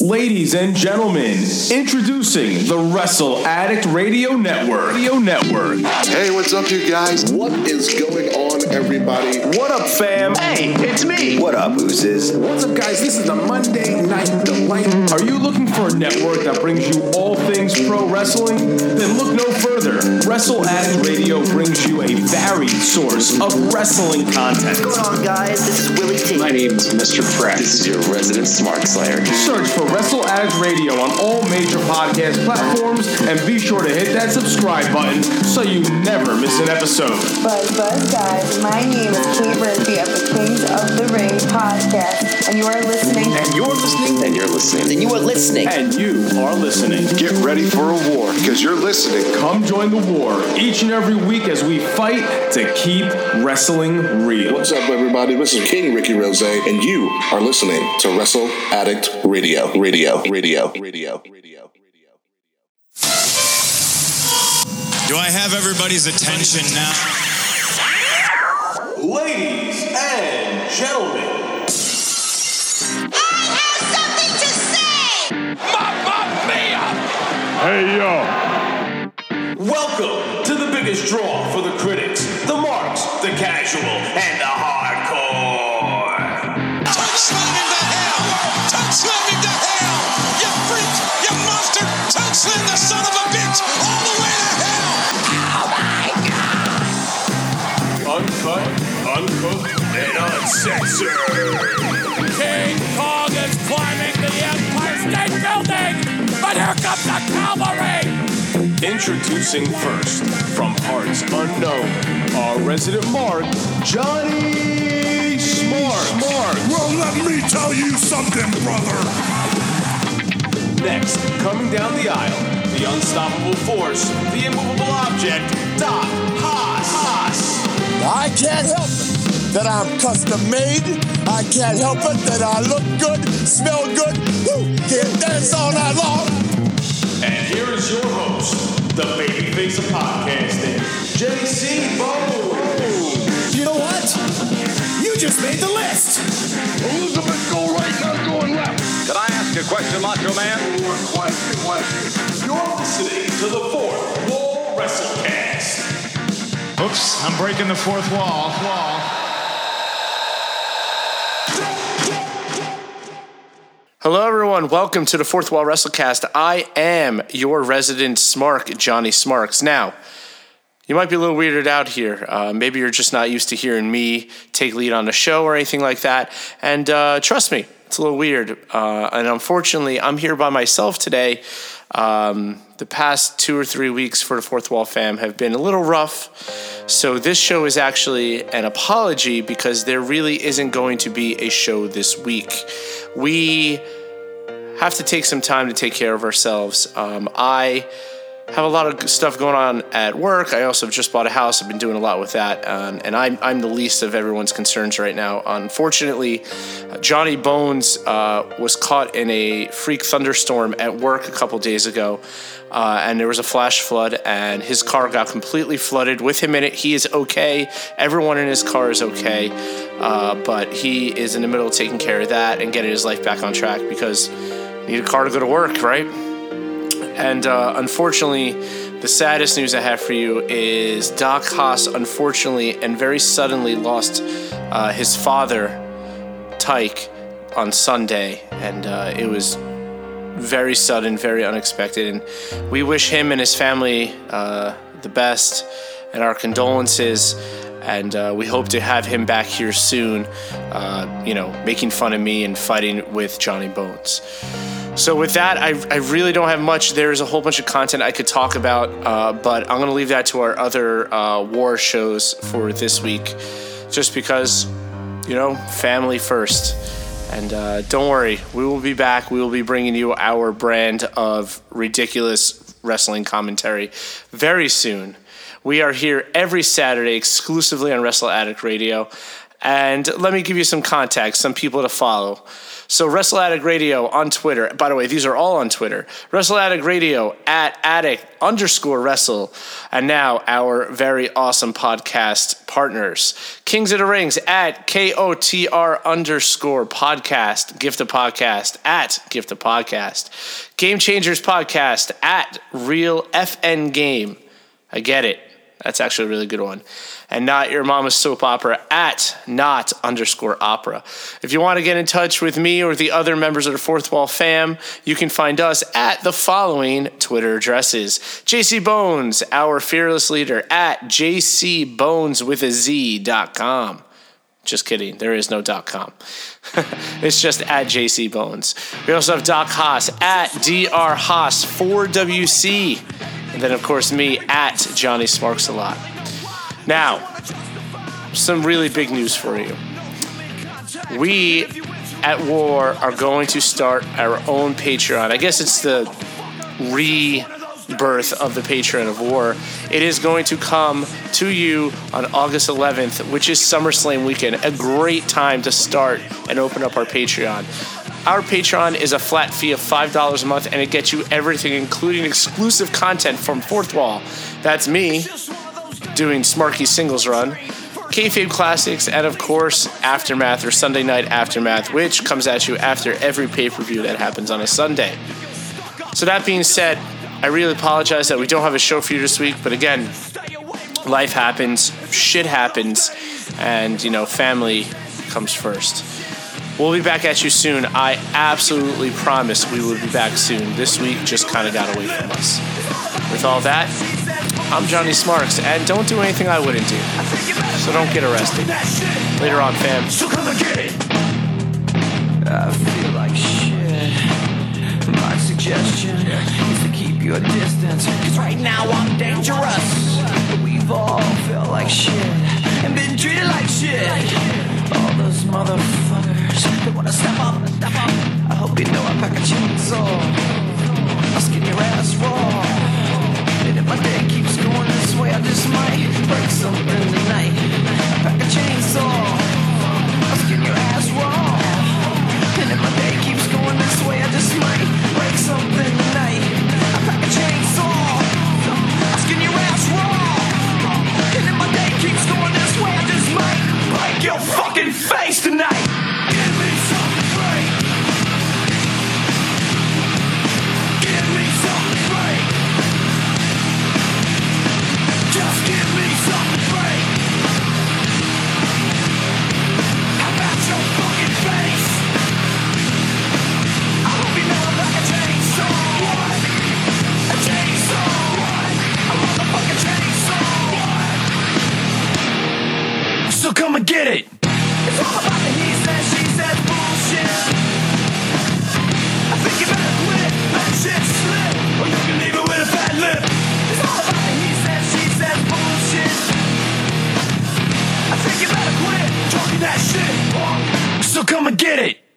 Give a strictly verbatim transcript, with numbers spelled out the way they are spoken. Ladies and gentlemen, introducing the Wrestle Addict Radio Network. Radio Network. Hey, what's up, you guys? What is going on, everybody? What up, fam? Hey, it's me. What up, Oozes? What's up, guys? This is the Monday Night Delight. Are you looking for a network that brings you all things pro wrestling? Then look no further. Wrestle Addict Radio brings you a varied source of wrestling content. What's going on, guys? This is Willie T. My name is Mister Fred. This is your resident Smart Slayer. Search for Wrestle Addict Radio on all major podcast platforms and be sure to hit that subscribe button so you never miss an episode. Buzz, buzz, guys. My name is Kate Murphy of the Kings of the Rings podcast, and you are listening. And you're listening. And you're listening. And you are listening. And you are listening. Get ready for a war because you're listening. Come join the war each and every week as we fight to keep wrestling real. What's up, everybody? This is King Ricky Rose, and you are listening to Wrestle Addict Radio. Radio, radio, radio, radio, radio. Do I have everybody's attention now? Ladies and gentlemen, I have something to say! Mop, mop, me up! Hey, yo! Welcome to the biggest draw for the critics, the marks, the casual, and the hardcore. Touch me to hell! Touch me to hell! You freak! You monster! Touch me, the son of a bitch! All the way to hell! Oh my God! Uncut, uncooked, and uncensored. King Kong is climbing to the Empire State Building! But here comes the cavalry! Introducing first, from parts unknown, our resident Mark, Johnny Smarks. Smarks. Well, let me tell you something, brother. Next, coming down the aisle, the unstoppable force, the immovable object, Doc Haas. I can't help it that I'm custom made. I can't help it that I look good, smell good, woo, can't dance all night long. And here is your host, the babyface of podcasting, J C. Bowe. You know what? You just made the list. Elizabeth, go right, not going left. Could I ask a question, Macho Man? Question, question. You're listening to the Fourth Wall WrestleCast. Oops, I'm breaking the fourth wall. Wall. Hello, everyone. Welcome to the Fourth Wall WrestleCast. I am your resident Smark, Johnny Smarks. Now, you might be a little weirded out here. Uh, maybe you're just not used to hearing me take lead on a show or anything like that. And uh, trust me, it's a little weird. Uh, and unfortunately, I'm here by myself today. Um, the past two or three weeks for the Fourth Wall fam have been a little rough. So this show is actually an apology because there really isn't going to be a show this week. We have to take some time to take care of ourselves. Um, I have a lot of stuff going on at work. I also just bought a house. I've been doing a lot with that. Um, and I'm, I'm the least of everyone's concerns right now. Unfortunately, Johnny Bones uh, was caught in a freak thunderstorm at work a couple days ago. Uh, and there was a flash flood and his car got completely flooded with him in it. He is okay. Everyone in his car is okay. Uh, but he is in the middle of taking care of that and getting his life back on track because you need a car to go to work, right? And uh, unfortunately, the saddest news I have for you is Doc Haas, unfortunately and very suddenly, lost uh, his father, Tyke, on Sunday. And uh, it was very sudden, very unexpected. And we wish him and his family uh, the best and our condolences. And uh, we hope to have him back here soon, uh, you know, making fun of me and fighting with Johnny Bones. So with that, I, I really don't have much. There's a whole bunch of content I could talk about, uh, but I'm going to leave that to our other uh, war shows for this week just because, you know, family first. And uh, don't worry, we will be back. We will be bringing you our brand of ridiculous wrestling commentary very soon. We are here every Saturday exclusively on Wrestle Addict Radio. And let me give you some context, some people to follow. So Wrestle Addict Radio on Twitter. By the way, these are all on Twitter. Wrestle Addict Radio at addict underscore wrestle. And now our very awesome podcast partners. Kings of the Rings at K O T R underscore podcast. Gift of Podcast at Gift of Podcast. Game Changers Podcast at Real F N Game. I get it. That's actually a really good one. And Not Your Mama's Soap Opera at not underscore opera. If you want to get in touch with me or the other members of the Fourth Wall fam, you can find us at the following Twitter addresses. J C. Bones, our fearless leader, at jcbones with a Z dot com. Just kidding. There is no dot com. It's just at J C. Bones. We also have Doc Haas at D R haas four W C. And then, of course, me at Johnny Smarks a lot. Now, some really big news for you. We at War are going to start our own Patreon. I guess it's the rebirth of the Patreon of War. It is going to come to you on August eleventh, which is SummerSlam weekend. A great time to start and open up our Patreon. Our Patreon is a flat fee of five dollars a month, and it gets you everything, including exclusive content from Fourth Wall. That's me doing Smarky Singles Run, Kayfabe Classics, and of course, Aftermath or Sunday Night Aftermath, which comes at you after every pay-per-view that happens on a Sunday. So that being said, I really apologize that we don't have a show for you this week, but again, life happens, shit happens, and, you know, family comes first. We'll be back at you soon. I absolutely promise we will be back soon. This week just kind of got away from us. With all that, I'm Johnny Smarks, and don't do anything I wouldn't do. So don't get arrested. Later on, fam. So come and get it. I feel like shit. My suggestion is to keep your distance, because right now I'm dangerous. We've all felt like shit and been treated like shit. All those motherfuckers, they wanna step up, step up. I hope you know I pack a chainsaw. I'll skin your ass raw. And if my day keeps going this way, I just might break something tonight. I pack a chainsaw. I'll skin your ass raw. And if my day keeps going this way, I just might break something tonight. I pack a chainsaw. I'll skin your ass raw. And if my day keeps going this way, I just might. Break your fucking face tonight. Give me something great. Give me something great. Just give me something great. How about your fucking face? I hope you know I'm like a chainsaw. What? A chainsaw. What? A motherfucking chainsaw. So come and get it. It's all about the he said, she said bullshit. I think you better quit, let shit slip, or you can leave it with a fat lip. It's all about the he said, she said bullshit. I think you better quit, talking that shit. So come and get it.